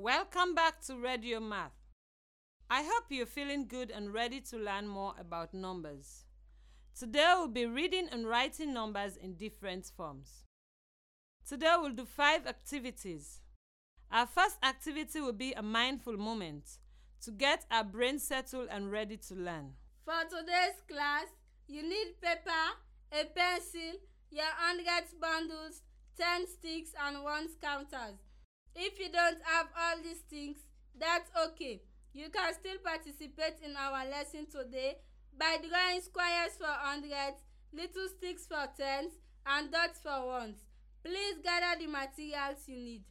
Welcome back to Radio Math. I hope you're feeling good and ready to learn more about numbers. Today we'll be reading and writing numbers in different forms. Today we'll do 5 activities. Our first activity will be a mindful moment to get our brain settled and ready to learn. For today's class, you need paper, a pencil, your hundreds bundles, 10 sticks and ones counters. If you don't have all these things, that's okay. You can still participate in our lesson today by drawing squares for hundreds, little sticks for tens, and dots for ones. Please gather the materials you need.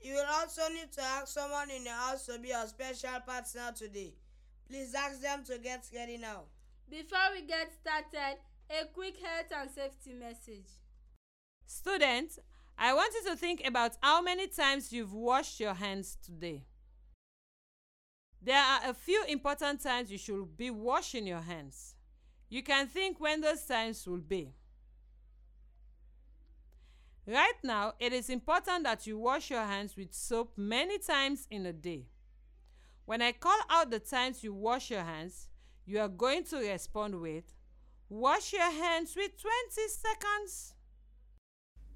You will also need to ask someone in your house to be your special partner today. Please ask them to get ready now. Before we get started, a quick health and safety message. Students, I want you to think about how many times you've washed your hands today. There are a few important times you should be washing your hands. You can think when those times will be. Right now, it is important that you wash your hands with soap many times in a day. When I call out the times you wash your hands, you are going to respond with, "Wash your hands with 20 seconds.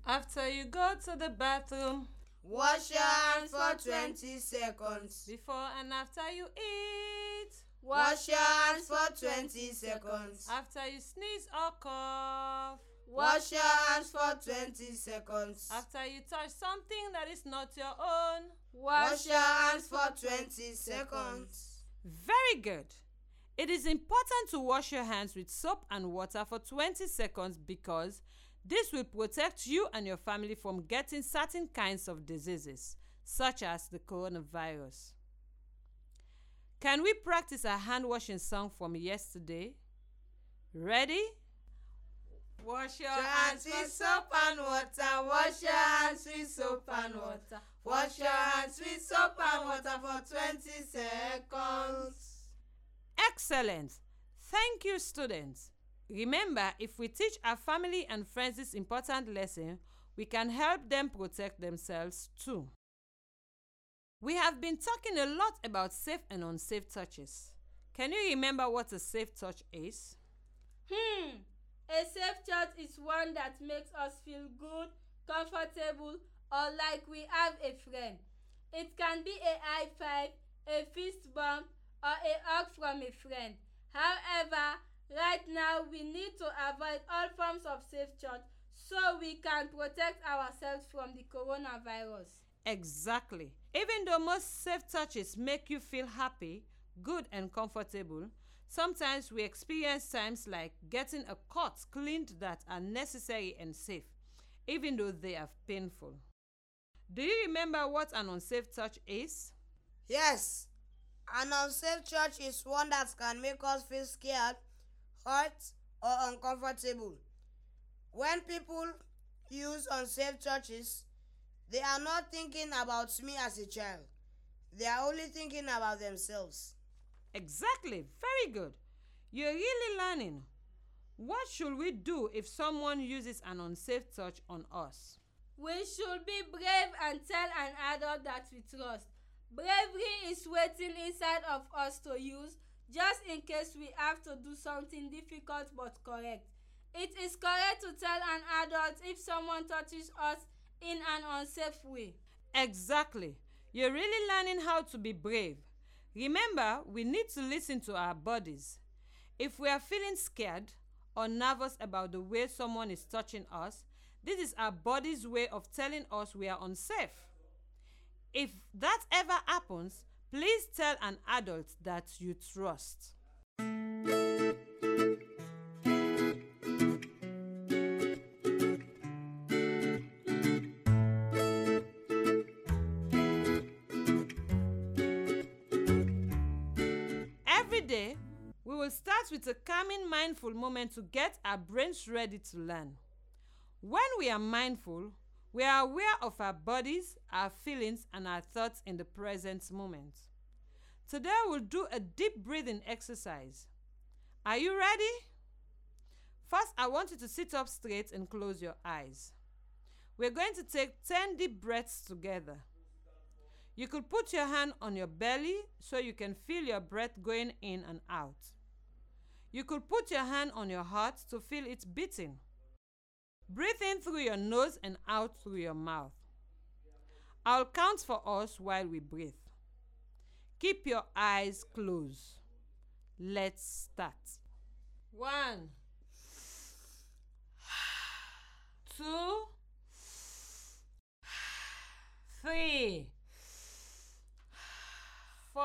After you go to the bathroom, wash your hands for 20 seconds. Before and after you eat, wash your hands for 20 seconds. After you sneeze or cough, wash your hands for 20 seconds. After you touch something that is not your own, wash your hands for 20 seconds. Very good. It is important to wash your hands with soap and water for 20 seconds because this will protect you and your family from getting certain kinds of diseases, such as the coronavirus. Can we practice a hand-washing song from yesterday? Ready? Wash your hands with soap and water. Wash your hands with soap and water. Wash your hands with soap and water for 20 seconds. Excellent. Thank you, students. Remember, if we teach our family and friends this important lesson, we can help them protect themselves too. We have been talking a lot about safe and unsafe touches. Can you remember what a safe touch is? A safe touch is one that makes us feel good, comfortable, or like we have a friend. It can be a high five, a fist bump, or a hug from a friend. However, right now we need to avoid all forms of safe touch so we can protect ourselves from the coronavirus. Exactly. Even though most safe touches make you feel happy, good and comfortable, sometimes we experience times like getting a cut cleaned that are necessary and safe, even though they are painful. Do you remember what an unsafe touch is? Yes. An unsafe touch is one that can make us feel scared, hurt, or uncomfortable. When people use unsafe touches, they are not thinking about me as a child. They are only thinking about themselves. Exactly. Very good. You're really learning. What should we do if someone uses an unsafe touch on us? We should be brave and tell an adult that we trust. Bravery is waiting inside of us to use, just in case we have to do something difficult but correct. It is correct to tell an adult if someone touches us in an unsafe way. Exactly. You're really learning how to be brave. Remember, we need to listen to our bodies. If we are feeling scared or nervous about the way someone is touching us, this is our body's way of telling us we are unsafe. If that ever happens, please tell an adult that you trust. Every day, we will start with a calming, mindful moment to get our brains ready to learn. When we are mindful, we are aware of our bodies, our feelings, and our thoughts in the present moment. Today we'll do a deep breathing exercise. Are you ready? First, I want you to sit up straight and close your eyes. We're going to take 10 deep breaths together. You could put your hand on your belly so you can feel your breath going in and out. You could put your hand on your heart to feel it beating. Breathe in through your nose and out through your mouth. I'll count for us while we breathe. Keep your eyes closed. Let's start. 1, 2, 3, 4, 5,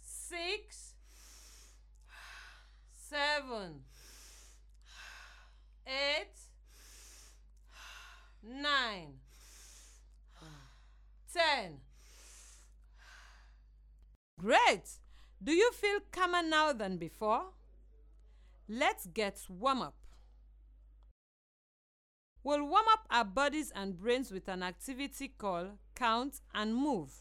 6, 7, 8, 9, 10. Great! Do you feel calmer now than before? Let's get warm up. We'll warm up our bodies and brains with an activity called Count and Move.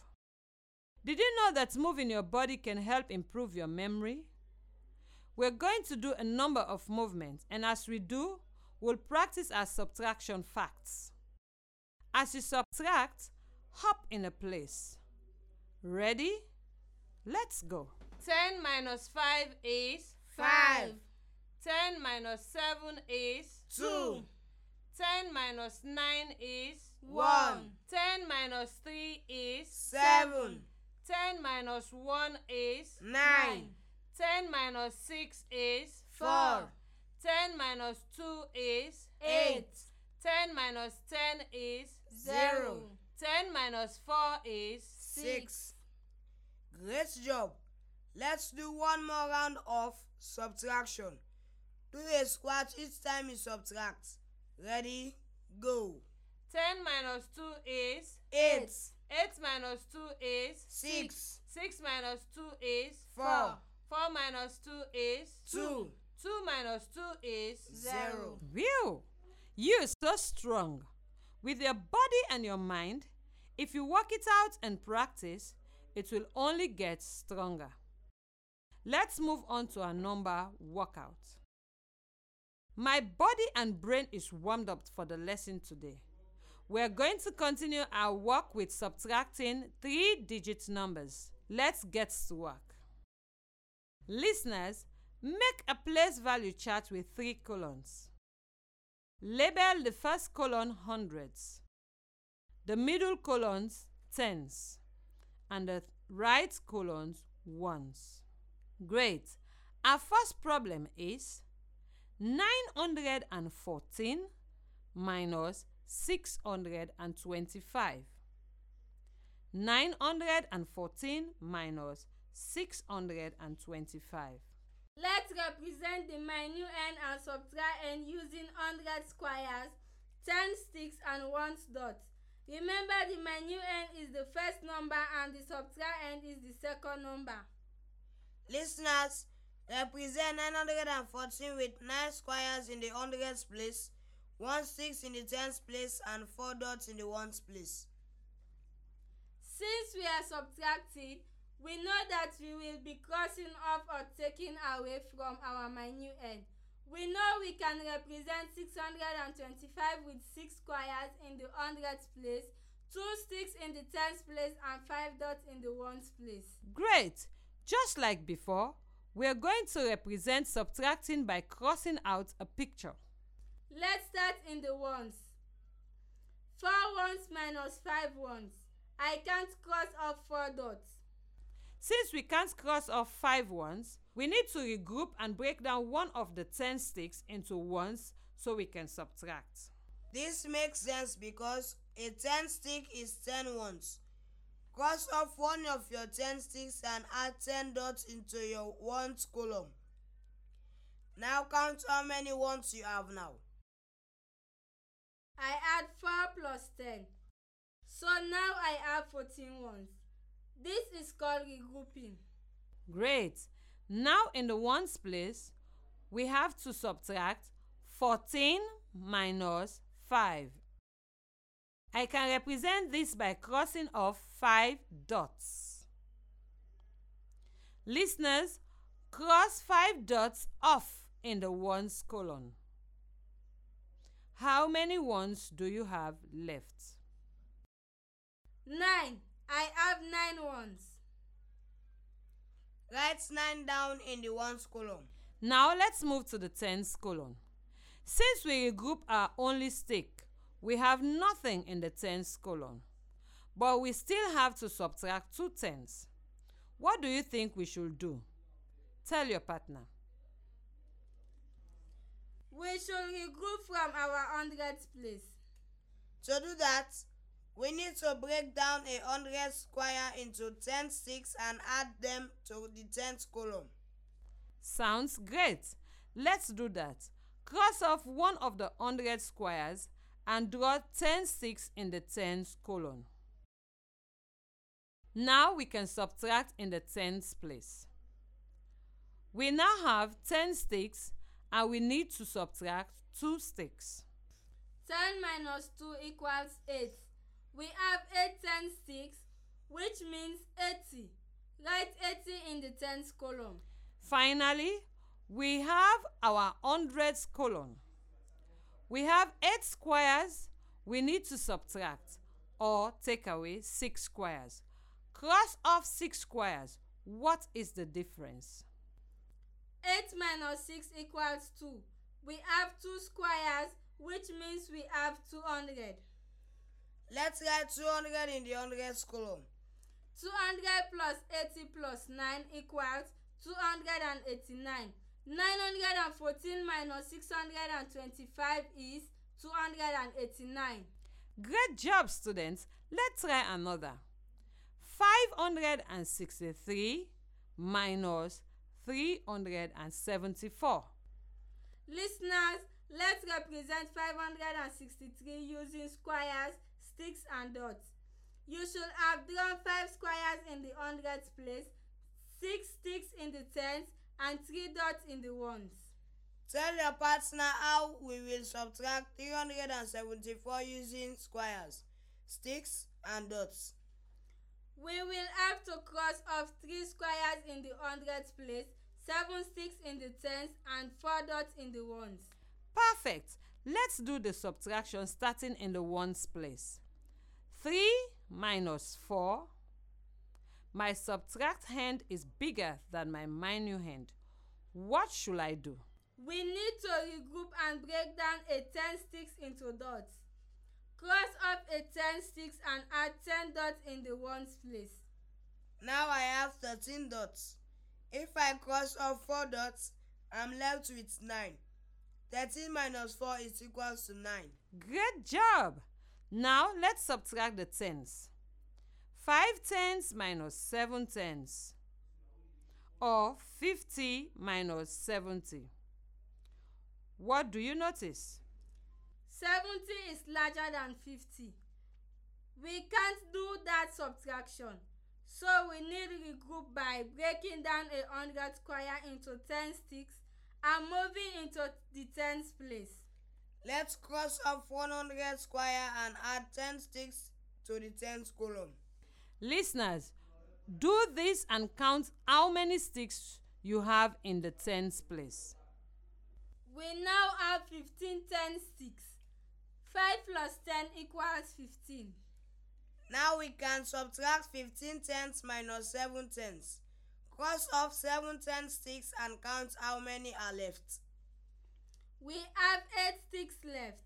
Did you know that moving your body can help improve your memory? We're going to do a number of movements, and as we do, we'll practice our subtraction facts. As you subtract, hop in a place. Ready? Let's go. 10 minus 5 is 5. 10 minus 7 is 2. 10 minus 9 is 1. 10 minus 3 is 7. 10 minus 1 is 9. 10 minus 6 is 4. 10 minus 2 is 8. 10 minus 10 is 0. 10 minus 4 is 6. Great job. Let's do one more round of subtraction. Do a squat each time you subtract. Ready? Go. 10 minus 2 is 8. 8 minus 2 is 6. 6 minus 2 is 4. 4 minus 2 is 2. 2 minus 2 is 0. Wow! You're so strong. With your body and your mind, if you work it out and practice, it will only get stronger. Let's move on to our number workout. My body and brain is warmed up for the lesson today. We're going to continue our work with subtracting 3-digit numbers. Let's get to work. Listeners, make a place value chart with 3 columns. Label the first column hundreds, the middle columns tens, and the right columns ones. Great. Our first problem is 914 minus 625. 914 minus 625. Let's represent the minute end and subtract end using 100 squares, 10 sticks, and 1 dot. Remember, the minute end is the first number and the subtract end is the second number. Listeners, represent 914 with 9 squares in the 100s place, 1 sticks in the 10s place, and 4 dots in the 1s place. Since we are subtracting, we know that we will be crossing off or taking away from our minute end. We know we can represent 625 with 6 squares in the 100s place, 2 sticks in the 10s place, and 5 dots in the 1s place. Great! Just like before, we are going to represent subtracting by crossing out a picture. Let's start in the 1s. 4 1s minus 5 1s. I can't cross off 4 dots. Since we can't cross off 5 ones, we need to regroup and break down one of the 10 sticks into ones so we can subtract. This makes sense because a 10 stick is 10 ones. Cross off one of your 10 sticks and add 10 dots into your ones column. Now count how many ones you have now. I add 4 plus 10. So now I have 14 ones. This is called regrouping. Great. Now in the ones place, we have to subtract 14 minus 5. I can represent this by crossing off 5 dots. Listeners, cross 5 dots off in the ones column. How many ones do you have left? 9. I have 9 ones. Write 9 down in the ones column. Now let's move to the tens column. Since we group our only stick, we have nothing in the tens column. But we still have to subtract 2 tens. What do you think we should do? Tell your partner. We should regroup from our 100th place. To do that, we need to break down a 100 square into 10 sticks and add them to the 10th column. Sounds great. Let's do that. Cross off one of the 100 squares and draw 10 sticks in the 10th column. Now we can subtract in the 10th place. We now have 10 sticks and we need to subtract 2 sticks. 10 minus 2 equals 8. We have 8 10 sticks, which means 80. Write 80 in the 10th column. Finally, we have our 100th column. We have 8 squares. We need to subtract or take away 6 squares. Cross off 6 squares. What is the difference? 8 minus 6 equals 2. We have 2 squares, which means we have 200. Let's write 200 in the 100th column. 200 plus 80 plus 9 equals 289. 914 minus 625 is 289. Great job, students. Let's try another. 563 minus 374. Listeners, let's represent 563 using squares, sticks, and dots. You should have drawn 5 squares in the 100th place, 6 sticks in the 10s, and 3 dots in the 1s. Tell your partner how we will subtract 374 using squares, sticks, and dots. We will have to cross off 3 squares in the 100th place, 7 sticks in the 10s, and 4 dots in the 1s. Perfect. Let's do the subtraction starting in the 1s place. 3 minus 4. My subtract hand is bigger than my minus hand. What should I do? We need to regroup and break down a 10 sticks into dots. Cross off a 10 sticks and add 10 dots in the ones place. Now I have 13 dots. If I cross off 4 dots, I'm left with 9. 13 minus 4 is equal to 9. Great job! Now let's subtract the 10s. 5 10s minus 7 10s. Or 50 minus 70. What do you notice? 70 is larger than 50. We can't do that subtraction, so we need to regroup by breaking down a 100 square into 10 sticks and moving into the 10th place. Let's cross off 100 square and add 10 sticks to the 10th column. Listeners, do this and count how many sticks you have in the 10th place. We now have 15 10 sticks. 5 plus 10 equals 15. Now we can subtract 15 tenths minus 7 tenths. Cross off 7 10 sticks and count how many are left. We have 8 sticks left.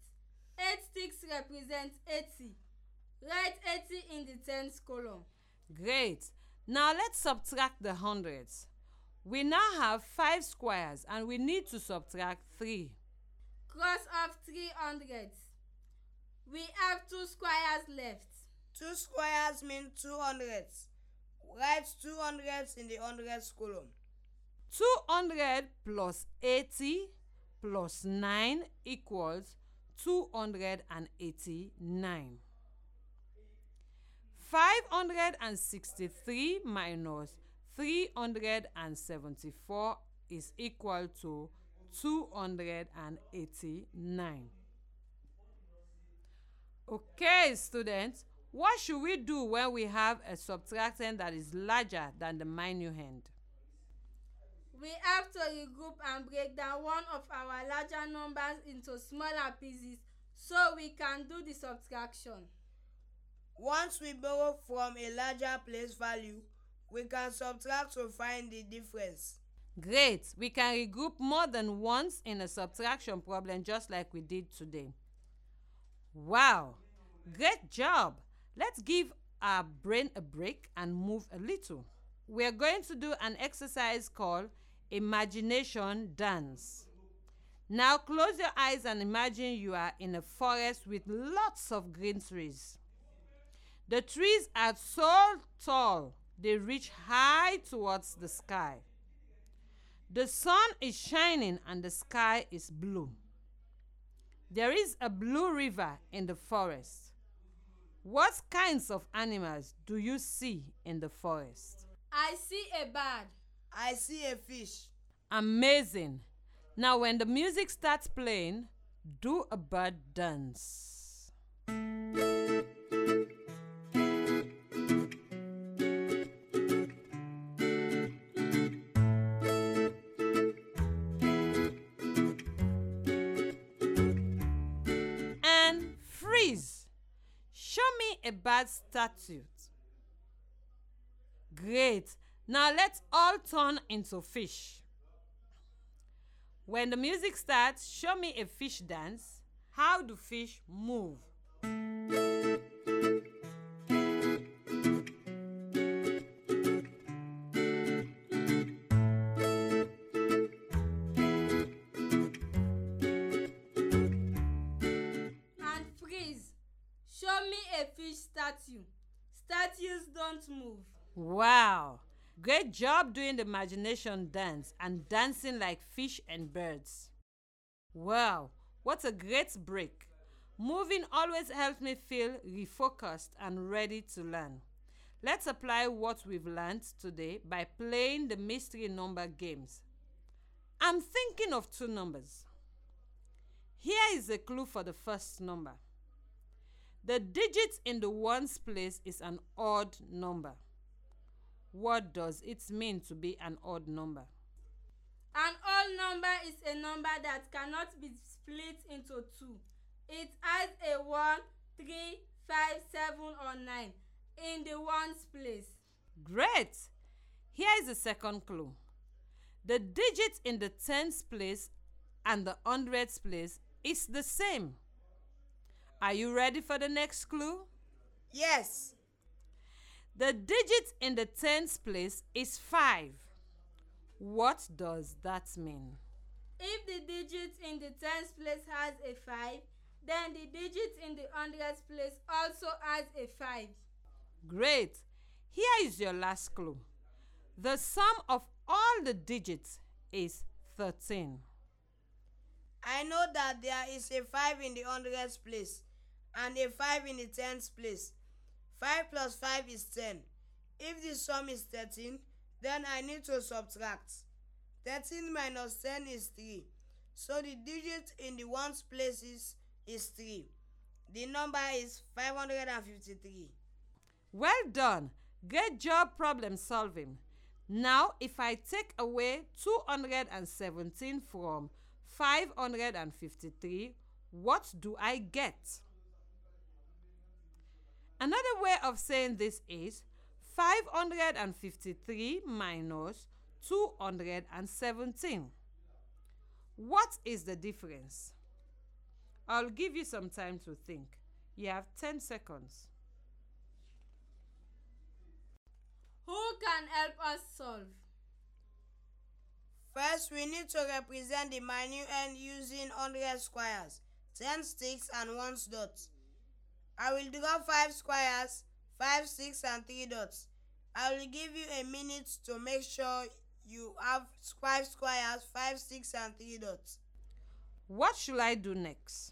8 sticks represent 80. Write 80 in the tens column. Great. Now let's subtract the hundreds. We now have 5 squares and we need to subtract 3. Cross off 300s. We have 2 squares left. 2 squares means 200s. Write 200s in the 100s column. 200 plus 80 plus 9 equals 289. 563 minus 374 is equal to 289. Okay, students, what should we do when we have a subtractant that is larger than the minus hand? We have to regroup and break down one of our larger numbers into smaller pieces So we can do the subtraction. Once we borrow from a larger place value, we can subtract to find the difference. Great! We can regroup more than once in a subtraction problem just like we did today. Wow! Great job! Let's give our brain a break and move a little. We are going to do an exercise called Imagination Dance. Now close your eyes and imagine you are in a forest with lots of green trees. The trees are so tall, they reach high towards the sky. The sun is shining and the sky is blue. There is a blue river in the forest. What kinds of animals do you see in the forest? I see a bird. I see a fish. Amazing. Now when the music starts playing, do a bird dance. And freeze. Show me a bird statue. Great. Now let's all turn into fish. When the music starts, show me a fish dance. How do fish move? And freeze. Show me a fish statue. Statues don't move. Wow! Great job doing the imagination dance and dancing like fish and birds. Wow! What a great break! Moving always helps me feel refocused and ready to learn. Let's apply what we've learned today by playing the mystery number games. I'm thinking of two numbers. Here is a clue for the first number. The digit in the ones place is an odd number. What does it mean to be an odd number? An odd number is a number that cannot be split into two. It has a 1, 3, 5, 7, or 9 in the ones place. Great! Here is the second clue. The digit in the tens place and the hundreds place is the same. Are you ready for the next clue? Yes! The digit in the tens place is 5. What does that mean? If the digit in the tens place has a 5, then the digit in the hundreds place also has a 5. Great! Here is your last clue. The sum of all the digits is 13. I know that there is a 5 in the hundreds place and a 5 in the tens place. 5 plus 5 is 10. If the sum is 13, then I need to subtract. 13 minus 10 is 3. So the digit in the ones places is 3. The number is 553. Well done. Great job problem solving. Now, if I take away 217 from 553, what do I get? Another way of saying this is 553 minus 217. What is the difference? I'll give you some time to think. You have 10 seconds. Who can help us solve? First, we need to represent the minuend using hundred squares, 10 sticks and 1 dot. I will draw 5 squares, 5, 6, and 3 dots. I will give you a minute to make sure you have 5 squares, 5, 6, and 3 dots. What should I do next?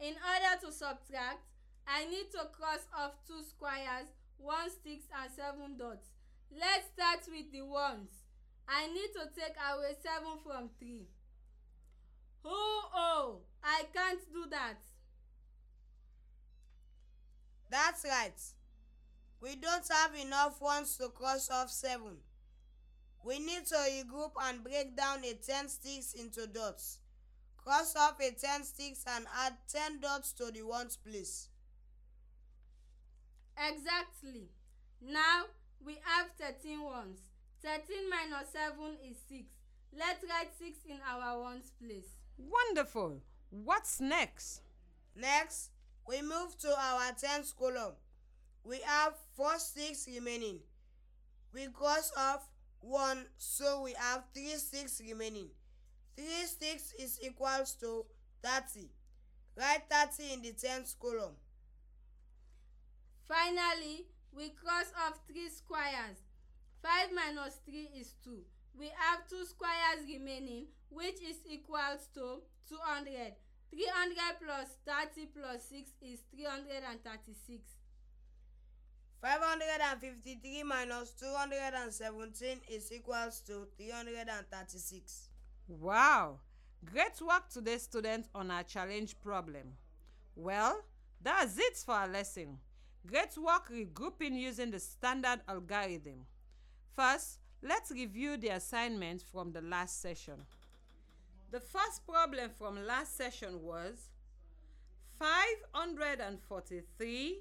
In order to subtract, I need to cross off 2 squares, 1 stick, and 7 dots. Let's start with the ones. I need to take away 7 from 3. Oh, I can't do that. That's right. We don't have enough ones to cross off 7. We need to regroup and break down a 10 sticks into dots. Cut off a 10 sticks and add 10 dots to the ones place. Exactly. Now we have 13 ones. 13 minus 7 is 6. Let's write 6 in our ones place. Wonderful. What's next? Next, we move to our tens column. We have 4 sticks remaining. We cut off 1, so we have 3 sticks remaining. 3 sticks is equals to 30. Write 30 in the tens column. Finally, we cross off 3 squares. 5 minus 3 is 2. We have 2 squares remaining, which is equals to 200. 300 plus 30 plus 6 is 336. 553 minus 217 is equals to 336. Wow! Great work today, students, on our challenge problem. Well, that's it for our lesson. Great work regrouping using the standard algorithm. First, let's review the assignment from the last session. The first problem from last session was 543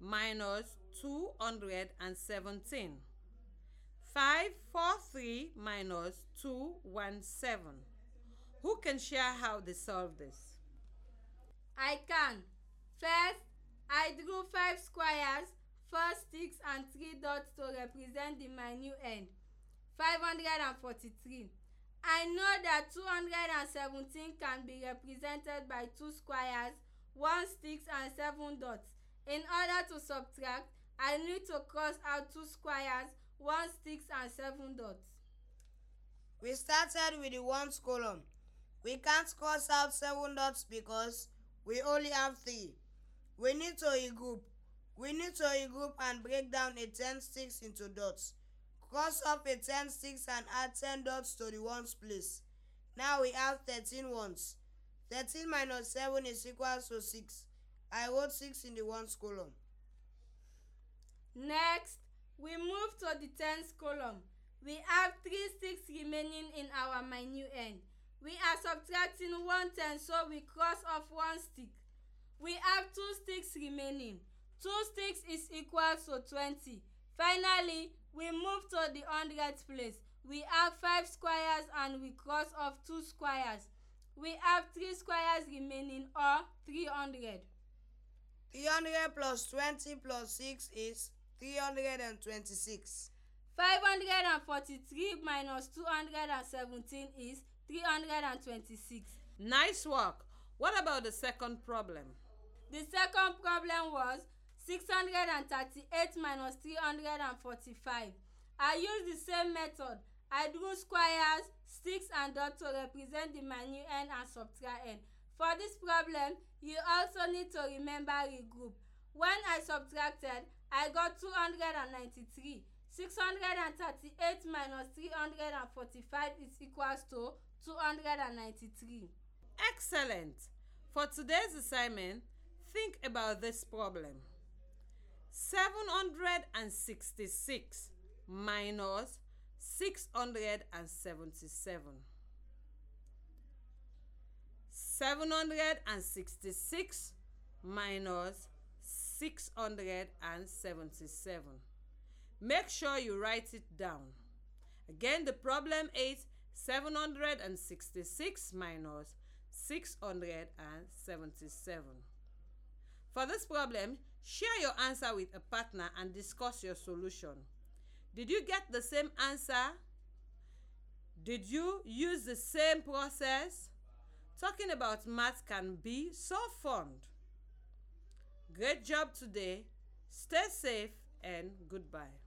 minus 217. 543 minus 217. Who can share how they solve this? I can. First, I drew 5 squares, 4 sticks, and 3 dots to represent the minute end, 543. I know that 217 can be represented by 2 squares, 1 stick, and 7 dots. In order to subtract, I need to cross out 2 squares, 1 stick, and 7 dots. We started with the ones column. We can't cross out 7 dots because we only have 3. We need to regroup. We need to regroup and break down a 10 sticks into dots. Cross off a 10 sticks and add 10 dots to the ones place. Now we have 13 ones. 13 minus 7 is equals to 6. I wrote 6 in the ones column. Next, we move to the tens column. We have 3 sticks remaining in our minute end. We are subtracting 1 10, so we cross off 1 stick. We have 2 sticks remaining. 2 sticks is equals to 20. Finally, we move to the 100th place. We have 5 squares and we cross off 2 squares. We have 3 squares remaining, or 300. 300 plus 20 plus 6 is 326. 543 minus 217 is 326. Nice work. What about the second problem? The second problem was 638 minus 345. I used the same method. I drew squares, sticks, and dots to represent the minute end and subtract end. For this problem, you also need to remember regroup. When I subtracted, I got 293. 638 minus 345 is equals to 293. Excellent. For today's assignment, think about this problem. 766 minus 677. 766 minus 677. Make sure you write it down. Again, the problem is 766 minus 677. For this problem, share your answer with a partner and discuss your solution. Did you get the same answer? Did you use the same process? Talking about math can be so fun. Great job today. Stay safe and goodbye.